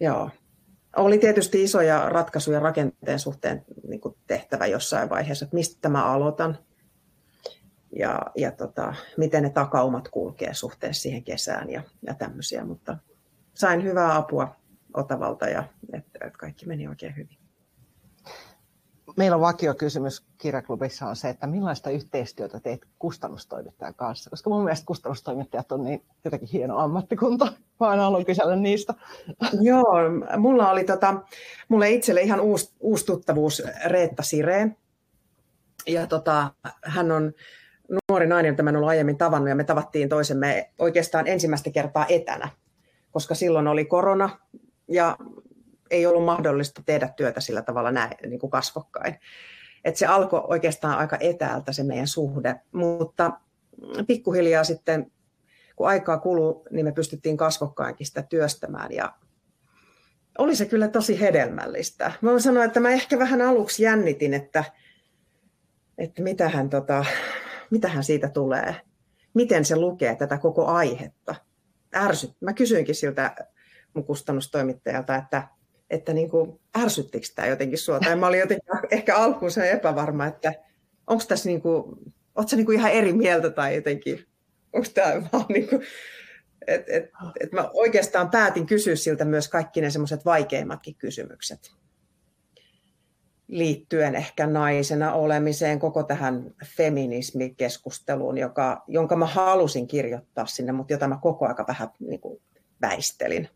joo. Oli tietysti isoja ratkaisuja rakenteen suhteen niin kuin tehtävä jossain vaiheessa, että mistä mä aloitan. Ja miten ne takaumat kulkee suhteessa siihen kesään ja tämmöisiä, mutta sain hyvää apua Otavalta ja et kaikki meni oikein hyvin. Meillä on vakio kysymys Kirjaklubissa on se, että millaista yhteistyötä teet kustannustoimittajan kanssa, koska mun mielestä kustannustoimittajat on niin jotenkin hieno ammattikunta, vaan haluan kysellä niistä. Joo, mulla oli mulle itselle ihan uusi tuttavuus Reetta Sireen ja hän on nuori nainen, jota mä en ollut aiemmin tavannut, ja me tavattiin toisemme oikeastaan ensimmäistä kertaa etänä, koska silloin oli korona ja ei ollut mahdollista tehdä työtä sillä tavalla niin kuin kasvokkain. Et se alkoi oikeastaan aika etäältä se meidän suhde, mutta pikkuhiljaa sitten, kun aikaa kului, niin me pystyttiin kasvokkainkin sitä työstämään ja oli se kyllä tosi hedelmällistä. Mä voin sanoa, että mä ehkä vähän aluksi jännitin, että mitähän siitä tulee? Miten se lukee tätä koko aihetta? Mä kysyinkin siltä mun kustannustoimittajalta, että niin kuin, ärsyttikö tämä jotenkin sua? Tai mä olin jotenkin ehkä alkuun sen epävarma, että onko tässä niin kuin, ootko sä niin kuin ihan eri mieltä tai jotenkin, onko tämä vaan niin kuin, että mä oikeastaan päätin kysyä siltä myös kaikki ne semmoiset vaikeimmatkin kysymykset. Liittyen ehkä naisena olemiseen, koko tähän feminismikeskusteluun, jonka mä halusin kirjoittaa sinne, mutta jota mä koko aika vähän niin kuin väistelin.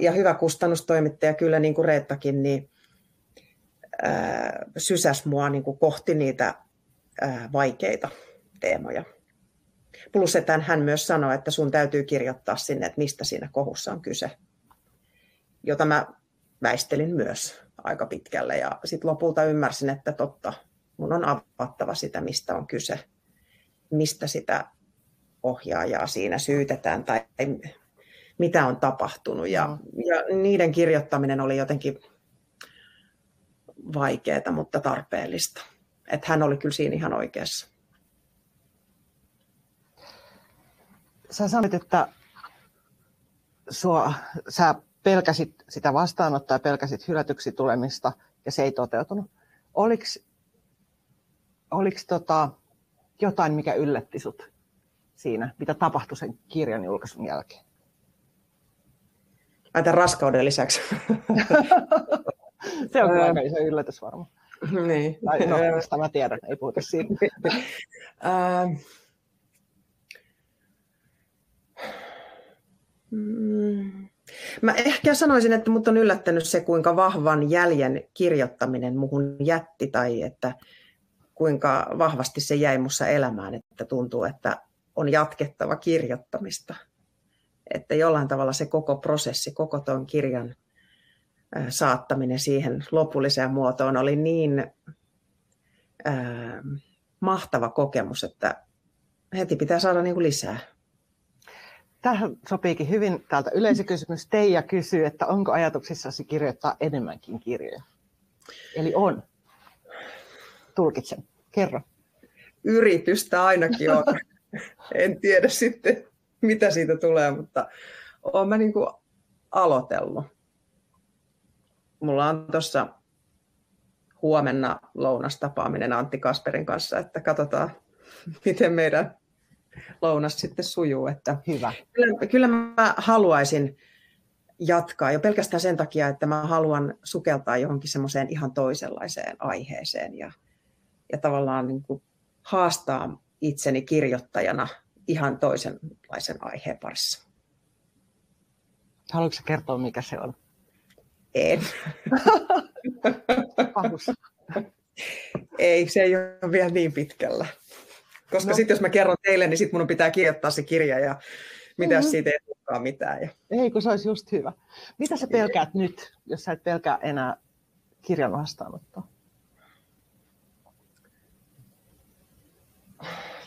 Ja hyvä kustannustoimittaja, kyllä niin kuin Reettakin, niin sysäsi mua niin kuin kohti niitä vaikeita teemoja. Plus, että hän myös sanoi, että sun täytyy kirjoittaa sinne, että mistä siinä kohussa on kyse, jota mä väistelin myös aika pitkälle ja sitten lopulta ymmärsin, että totta, mun on avattava sitä, mistä on kyse, mistä sitä ohjaajaa siinä syytetään tai mitä on tapahtunut ja niiden kirjoittaminen oli jotenkin vaikeaa, mutta tarpeellista. Että hän oli kyllä siinä ihan oikeassa. Sä sanoit, että sä pelkäsit sitä vastaanottaa ja pelkäsit hylätyksi tulemista, ja se ei toteutunut. Oliko jotain, mikä yllätti sut siinä, mitä tapahtui sen kirjan julkaisun jälkeen? Ai tämän raskauden lisäksi. Se on kyllä aika iso yllätys varmaan. Niin. Sitä mä tiedän, ei puhuta siitä. Mä ehkä sanoisin, että mut on yllättänyt se, kuinka vahvan jäljen kirjoittaminen muhun jätti tai että kuinka vahvasti se jäi mussa elämään, että tuntuu, että on jatkettava kirjoittamista. Että jollain tavalla se koko prosessi, koko ton kirjan saattaminen siihen lopulliseen muotoon oli niin mahtava kokemus, että heti pitää saada niin kuin lisää. Tähän sopiikin hyvin täältä yleisökysymys. Teija kysyy, että onko ajatuksissasi kirjoittaa enemmänkin kirjoja? Eli on. Tulkitsen. Kerro. Yritystä ainakin on. En tiedä sitten, mitä siitä tulee, mutta olen mä niin kuin aloitellut. Mulla on tuossa huomenna lounastapaaminen Antti Kasperin kanssa, että katsotaan, miten meidän lounas sitten sujuu. Että hyvä. Kyllä mä haluaisin jatkaa jo pelkästään sen takia, että mä haluan sukeltaa johonkin semmoiseen ihan toisenlaiseen aiheeseen ja tavallaan niin kuin haastaa itseni kirjoittajana ihan toisenlaisen aiheen parissa. Haluatko kertoa, mikä se on? En. Ei, se ei ole vielä niin pitkällä. Koska sitten jos mä kerron teille, niin sitten mun pitää kirjoittaa se kirja ja mitäs siitä ei olekaan mitään. Ei, kun se olisi just hyvä. Mitä sä pelkäät nyt, jos sä et pelkää enää kirjan vastaanottoa?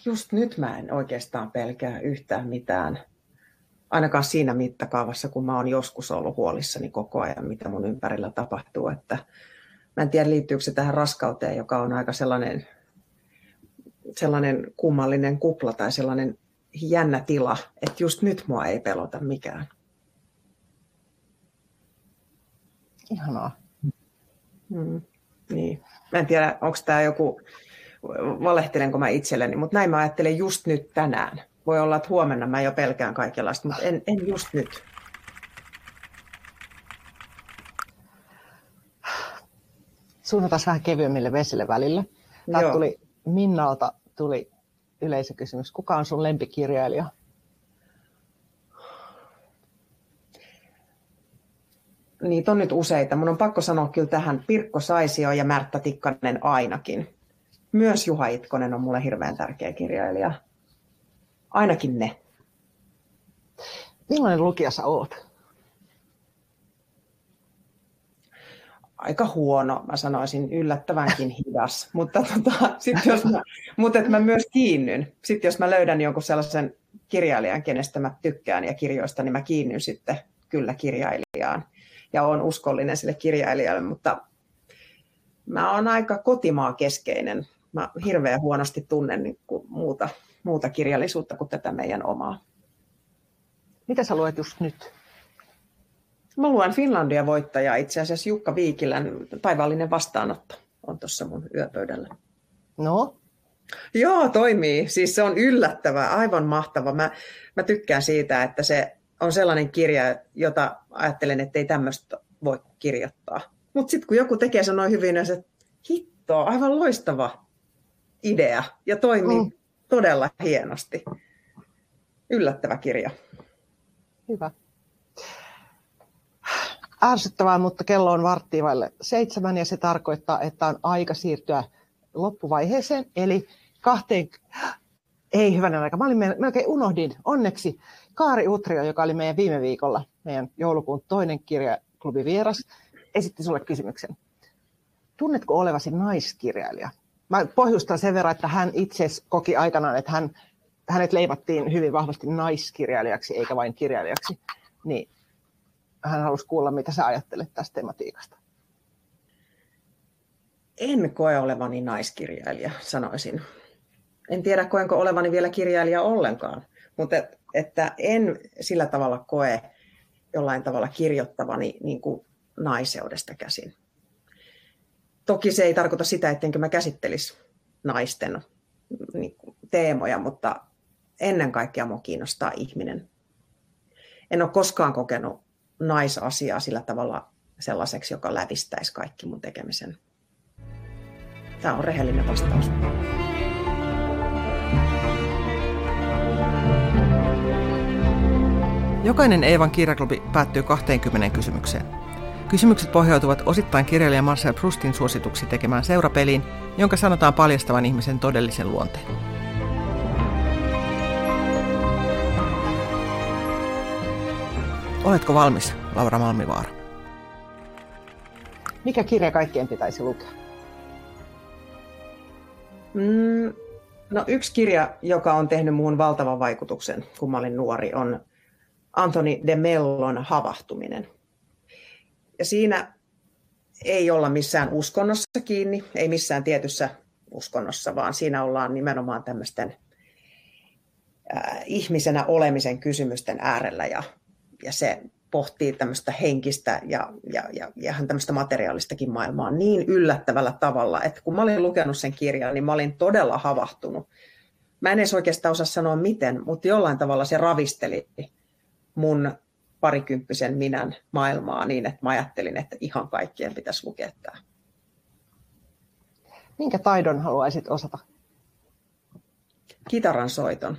Just nyt mä en oikeastaan pelkää yhtään mitään. Ainakaan siinä mittakaavassa, kun mä oon joskus ollut huolissani koko ajan, mitä mun ympärillä tapahtuu. Että mä en tiedä, liittyykö se tähän raskauteen, joka on aika sellainen kummallinen kupla tai sellainen jännä tila, että just nyt mua ei pelota mikään. Ihanaa. Niin. Mä en tiedä, onko tämä joku, valehtelenko mä itselleni, mutta näin mä ajattelen just nyt tänään. Voi olla, että huomenna mä jo pelkään kaikenlaista, mutta en just nyt. Suunnataan vähän kevyemmille vesille välillä. Tää tuli Minnalta tuli yleisökysymys. Kuka on sun lempikirjailija? Niitä on nyt useita. Mun on pakko sanoa kyllä tähän Pirkko Saisio ja Märtä Tikkanen ainakin. Myös Juha Itkonen on mulle hirveän tärkeä kirjailija. Ainakin ne. Millainen lukija sä oot? Aika huono, mä sanoisin yllättävänkin hidas, mutta mä myös kiinnyn. Sitten jos mä löydän jonkun sellaisen kirjailijan, kenestä mä tykkään ja kirjoista, niin mä kiinnyn sitten kyllä kirjailijaan. Ja oon uskollinen sille kirjailijalle, mutta mä oon aika kotimaakeskeinen. Mä hirveän huonosti tunnen niin kuin muuta kirjallisuutta kuin tätä meidän omaa. Mitä sä luet just nyt? Mä luen Finlandia-voittajaa itse asiassa Jukka Viikilän Päivällinen vastaanotto on tuossa mun yöpöydällä. No? Joo, toimii. Siis se on yllättävää, aivan mahtava. Mä tykkään siitä, että se on sellainen kirja, jota ajattelen, että ei tämmöistä voi kirjoittaa. Mutta sitten kun joku tekee sen noin hyvin, niin se hitto, aivan loistava idea ja toimii. Todella hienosti. Yllättävä kirja. Hyvä. Ärsyttävää, mutta kello on 6:15 ja se tarkoittaa, että on aika siirtyä loppuvaiheeseen. Eli ei hyvänä aika. Mä melkein unohdin, onneksi, Kaari Utrio, joka oli meidän viime viikolla, meidän joulukuun toinen kirjaklubivieras, esitti sulle kysymyksen. Tunnetko olevasi naiskirjailija? Mä pohjustan sen verran, että hän itse koki aikanaan, että hänet leimattiin hyvin vahvasti naiskirjailijaksi, eikä vain kirjailijaksi. Niin hän halusi kuulla, mitä sä ajattelet tästä tematiikasta. En koe olevani naiskirjailija, sanoisin. En tiedä, koenko olevani vielä kirjailija ollenkaan, mutta että en sillä tavalla koe jollain tavalla kirjoittavani niin kuin naiseudesta käsin. Toki se ei tarkoita sitä, ettenkö mä käsittelisi naisten teemoja, mutta ennen kaikkea mua kiinnostaa ihminen. En ole koskaan kokenut naisasiaa sillä tavalla sellaiseksi, joka lävistäisi kaikki mun tekemisen. Tämä on rehellinen vastaus. Jokainen Eevan kirjaklubi päättyy 20 kysymykseen. Kysymykset pohjautuvat osittain kirjailija Marcel Proustin suosituksi tekemään seurapeliin, jonka sanotaan paljastavan ihmisen todellisen luonteen. Oletko valmis, Laura Malmivaara? Mikä kirja kaikkien pitäisi lukea? No, yksi kirja, joka on tehnyt muun valtavan vaikutuksen, kun mä olin nuori, on Anthony de Mellon Havahtuminen. Ja siinä ei olla missään uskonnossa kiinni, ei missään tietyssä uskonnossa, vaan siinä ollaan nimenomaan tämmöisten ihmisenä olemisen kysymysten äärellä, ja se pohtii tämmöistä henkistä ja ihan tämmöistä materiaalistakin maailmaa niin yllättävällä tavalla, että kun mä olin lukenut sen kirjan, niin mä olin todella havahtunut. Mä en edes oikeastaan osaa sanoa miten, mutta jollain tavalla se ravisteli mun parikymppisen minän maailmaa niin, että mä ajattelin, että ihan kaikkien pitäisi lukea tämä. Minkä taidon haluaisit osata? Kitaran soiton.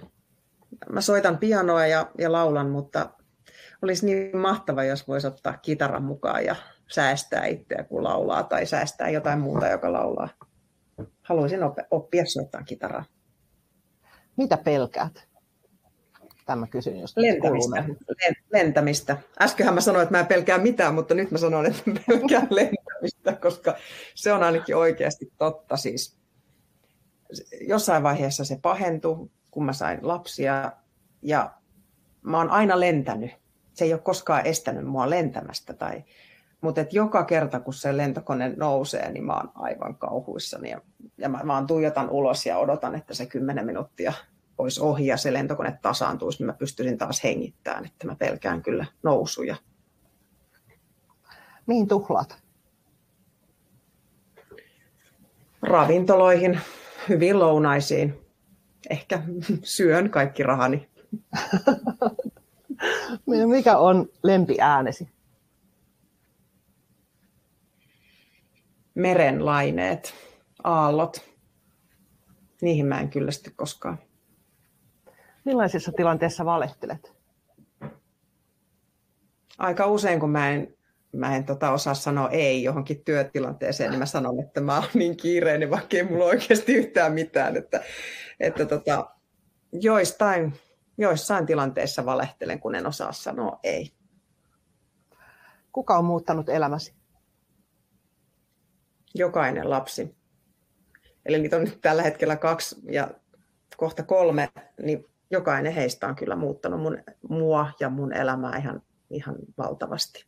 Mä soitan pianoa ja laulan, mutta olisi niin mahtava, jos voisi ottaa kitaran mukaan ja säästää itseä, kun laulaa, tai säästää jotain muuta, joka laulaa. Haluaisin oppia soittaa kitaraa. Mitä pelkäät? Tämä kysyn just. Lentämistä. Äsköhän mä sanoin, että mä en pelkää mitään, mutta nyt mä sanon, että pelkään lentämistä, koska se on ainakin oikeasti totta. Siis jossain vaiheessa se pahentui, kun mä sain lapsia, ja mä oon aina lentänyt. Se ei ole koskaan estänyt mua lentämästä. Mutta joka kerta, kun se lentokone nousee, niin mä oon aivan kauhuissani. Ja mä vaan tuijotan ulos ja odotan, että se 10 minuuttia olisi ohi ja se lentokone tasaantuisi, niin mä pystyisin taas hengittämään, että mä pelkään kyllä nousuja. Mihin tuhlaat? Ravintoloihin, hyvin lounaisiin. Ehkä syön kaikki rahani. Mikä on lempiäänesi? Merenlaineet, aallot. Niihin mä en kyllästy koskaan. Millaisissa tilanteissa valehtelet? Aika usein, kun mä en osaa sanoa ei johonkin työtilanteeseen, niin mä sanon, että mä oon niin kiireinen, vaikka ei mulla oikeasti yhtään mitään. Että joissain tilanteissa valehtelen, kun en osaa sanoa ei. Kuka on muuttanut elämäsi? Jokainen lapsi. Eli niitä on nyt tällä hetkellä 2 ja kohta 3, niin jokainen heistä on kyllä muuttanut mua ja mun elämää ihan valtavasti.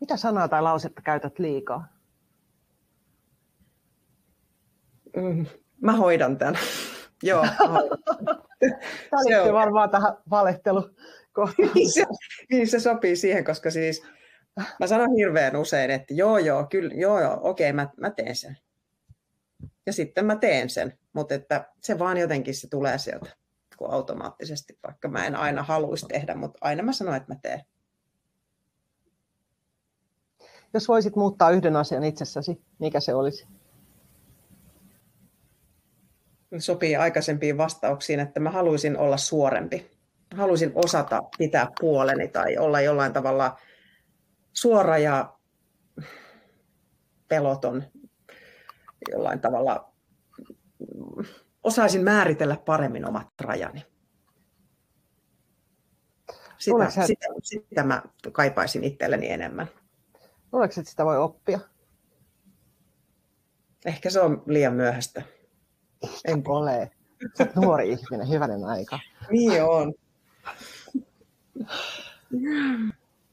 Mitä sanaa tai lausetta käytät liikaa? Mä hoidan tämän. Joo. Tämä liittyy varmaan tähän valehtelukohtaan. Niin se sopii siihen, koska siis mä sanon hirveän usein, että okei, mä teen sen. Ja sitten mä teen sen, mutta että se vaan jotenkin se tulee sieltä kun automaattisesti, vaikka mä en aina haluaisi tehdä, mutta aina mä sanon, että mä teen. Jos voisit muuttaa yhden asian itsessäsi, mikä se olisi? Sopii aikaisempiin vastauksiin, että mä haluaisin olla suorempi. Haluaisin osata pitää puoleni tai olla jollain tavalla suora ja peloton. Jollain tavalla osaisin määritellä paremmin omat rajani. Sitä mä kaipaisin itselleni enemmän. Luuletko, että sitä voi oppia? Ehkä se on liian myöhäistä. En ole. Sä oot nuori ihminen, hyvänen aika. Niin on.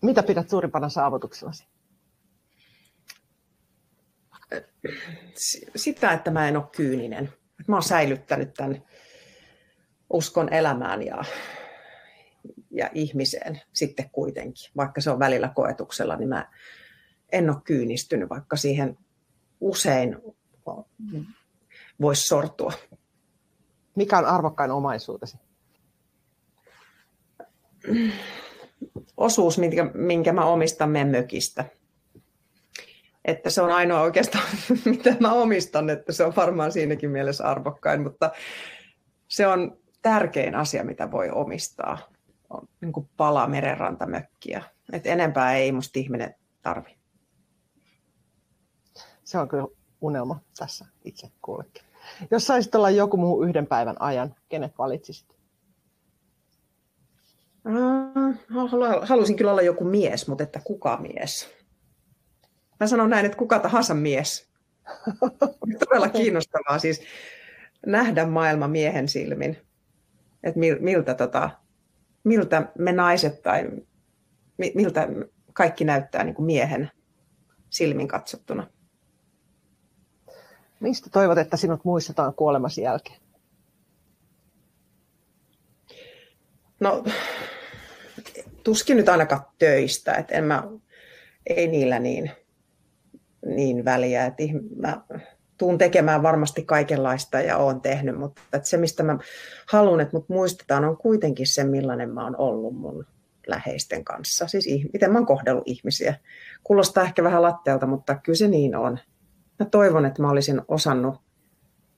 Mitä pidät suurimpana saavutuksellasi? Sitä, että mä en ole kyyninen. Mä oon säilyttänyt tämän uskon elämään ja ihmiseen sitten kuitenkin. Vaikka se on välillä koetuksella, niin mä en ole kyynistynyt, vaikka siihen usein voisi sortua. Mikä on arvokkain omaisuutesi? Osuus, minkä mä omistan meidän mökistä. Että se on ainoa oikeastaan, mitä mä omistan, että se on varmaan siinäkin mielessä arvokkain, mutta se on tärkein asia, mitä voi omistaa. On niin kuin pala merenrantamökkiä. Että enempää ei musta ihminen tarvi. Se on kyllä unelma tässä itse kullekin. Jos saisit olla joku muu yhden päivän ajan, kenet valitsisit? Halusin kyllä olla joku mies, mutta että kuka mies? Mä sanon näin, että kuka tahansa mies. Todella kiinnostavaa. Siis, nähdä maailma miehen silmin, että miltä me naiset tai miltä kaikki näyttää niin kuin miehen silmin katsottuna. Mistä toivot, että sinut muistetaan kuolemasi jälkeen? No, tuskin nyt ainakaan töistä, että ei niillä niin väliä, että mä tuun tekemään varmasti kaikenlaista ja olen tehnyt, mutta että se mistä mä haluan, että mut muistetaan on kuitenkin se, millainen mä oon ollut mun läheisten kanssa, siis miten mä oon kohdellut ihmisiä. Kuulostaa ehkä vähän latteelta, mutta kyllä se niin on. Mä toivon, että mä olisin osannut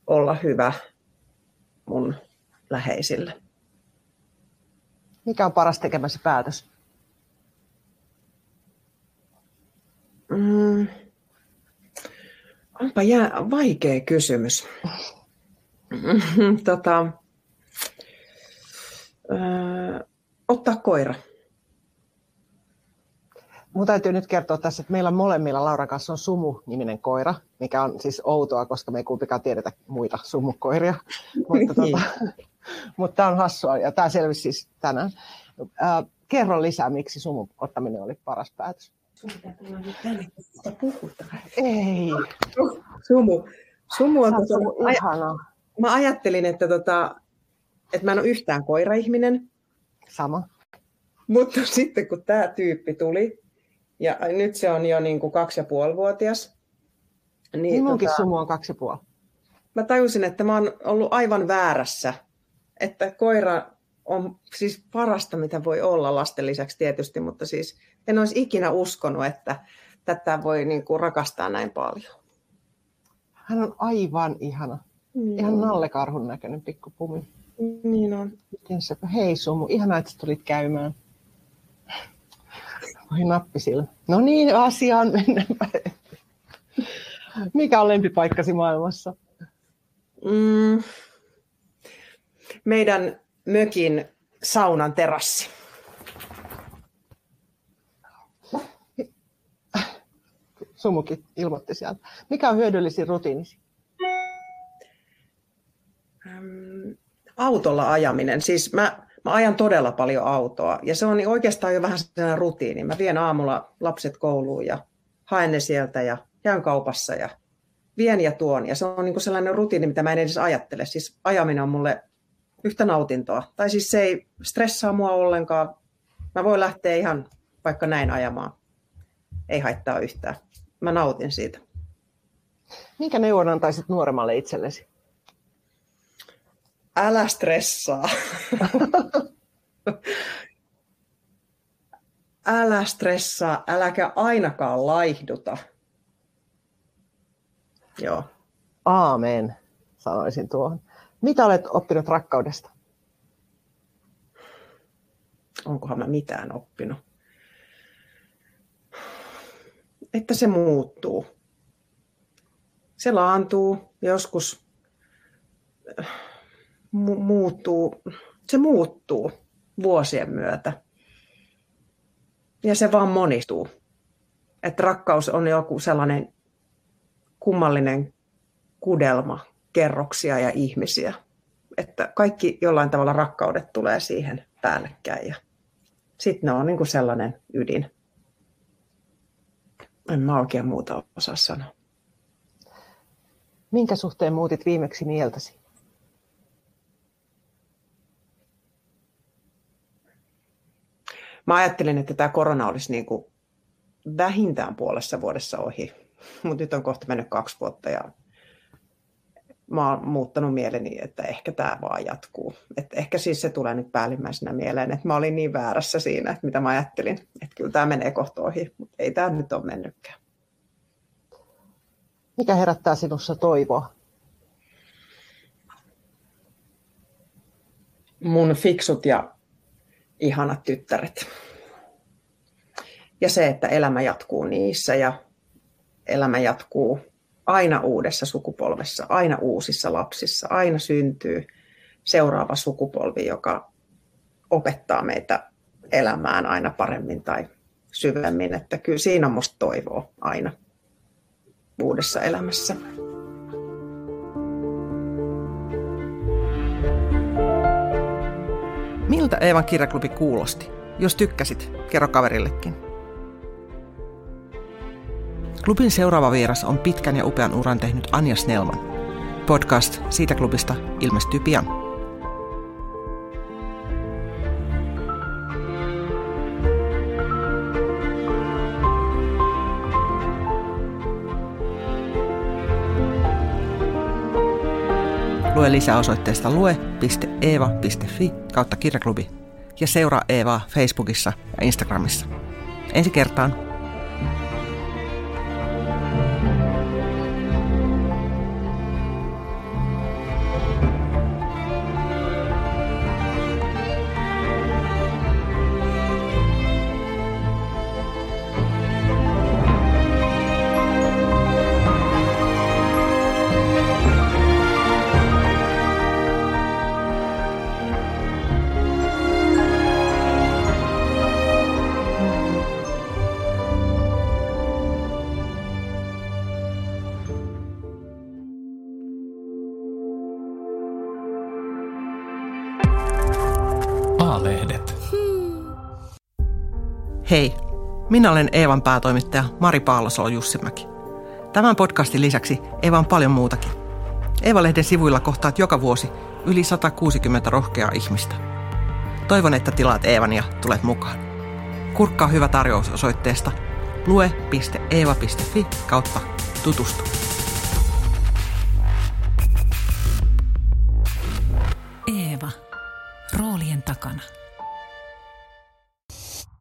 olla hyvä mun läheisille. Mikä on paras tekemäsi päätös? Onpa vaikea kysymys. Ottaa koira. Mun täytyy nyt kertoa tässä, että meillä on molemmilla Laura kanssa on Sumu-niminen koira, mikä on siis outoa, koska me ei kumpikaan tiedetä muita sumukoiria. Mutta tämä on hassua ja tämä selvisi siis tänään. Kerro lisää, miksi sumun ottaminen oli paras päätös. Sun pitää tulla nyt tänne, kun sitä puhutaan. Ei. Sumu on ihanaa. Mä ajattelin, että, että mä en ole yhtään koiraihminen. Sama. Mutta sitten kun tämä tyyppi tuli, ja nyt se on jo niin kuin 2,5-vuotias. Niin munkin sumu on 2,5. Mä tajusin, että mä oon ollut aivan väärässä. Että koira on siis parasta, mitä voi olla lasten lisäksi tietysti, mutta siis en olisi ikinä uskonut, että tätä voi niin kuin rakastaa näin paljon. Hän on aivan ihana. Mm. Ihan nallekarhun näköinen pikkupumi. Niin on. Hei Sumu, ihanaa, että tulit käymään. Voi nappi sillä. No niin, asiaan mennäänpä. Mikä on lempipaikkasi maailmassa? Meidän mökin saunan terassi. Sumukin ilmoitti sieltä. Mikä on hyödyllisin rutiinisi? Autolla ajaminen. Siis mä ajan todella paljon autoa ja se on oikeastaan jo vähän sellainen rutiini. Mä vien aamulla lapset kouluun ja haen ne sieltä ja käyn kaupassa ja vien ja tuon. Ja se on niin kuin sellainen rutiini, mitä mä en edes ajattele. Siis ajaminen on mulle yhtä nautintoa. Tai siis se ei stressaa mua ollenkaan. Mä voin lähteä ihan vaikka näin ajamaan. Ei haittaa yhtään. Mä nautin siitä. Minkä neuvon antaisit nuoremmalle itsellesi? Älä stressaa. Älä stressaa, äläkä ainakaan laihduta. Joo. Aamen, sanoisin tuohon. Mitä olet oppinut rakkaudesta? Onkohan mä mitään oppinut? Että se muuttuu. Se laantuu joskus. Se muuttuu vuosien myötä ja se vaan monistuu. Että rakkaus on joku sellainen kummallinen kudelma kerroksia ja ihmisiä. Että kaikki jollain tavalla rakkaudet tulee siihen päällekkäin ja sitten ne on niin kuin sellainen ydin. En mä oikein muuta osaa sanoa. Minkä suhteen muutit viimeksi mieltäsi? Mä ajattelin, että tämä korona olisi niin kuin vähintään puolessa vuodessa ohi, mutta nyt on kohta mennyt 2 vuotta ja mä oon muuttanut mieleni, että ehkä tämä vaan jatkuu. Että ehkä siis se tulee nyt päällimmäisenä mieleen, että mä olin niin väärässä siinä, että mitä mä ajattelin, että kyllä tämä menee kohta ohi, mutta ei tämä nyt ole mennytkään. Mikä herättää sinussa toivoa? Mun fiksut ja ihanat tyttäret. Ja se, että elämä jatkuu niissä ja elämä jatkuu aina uudessa sukupolvessa, aina uusissa lapsissa, aina syntyy seuraava sukupolvi, joka opettaa meitä elämään aina paremmin tai syvemmin. Että kyllä siinä on musta toivoa aina uudessa elämässä. Siltä Eevan kirjaklubi kuulosti. Jos tykkäsit, kerro kaverillekin. Klubin seuraava vieras on pitkän ja upean uran tehnyt Anja Snellman. Podcast siitä klubista ilmestyy pian. Lue lisää osoitteesta lue.eeva.fi/kirjaklubi ja seuraa Eevaa Facebookissa ja Instagramissa. Ensi kertaan. Hei, minä olen Eevan päätoimittaja Mari Paalosalo-Jussinmäki. Tämän podcastin lisäksi Eeva on paljon muutakin. Eeva-lehden sivuilla kohtaat joka vuosi yli 160 rohkeaa ihmistä. Toivon, että tilaat Eevan ja tulet mukaan. Kurkkaa hyvä tarjous osoitteesta lue.eeva.fi/tutustu.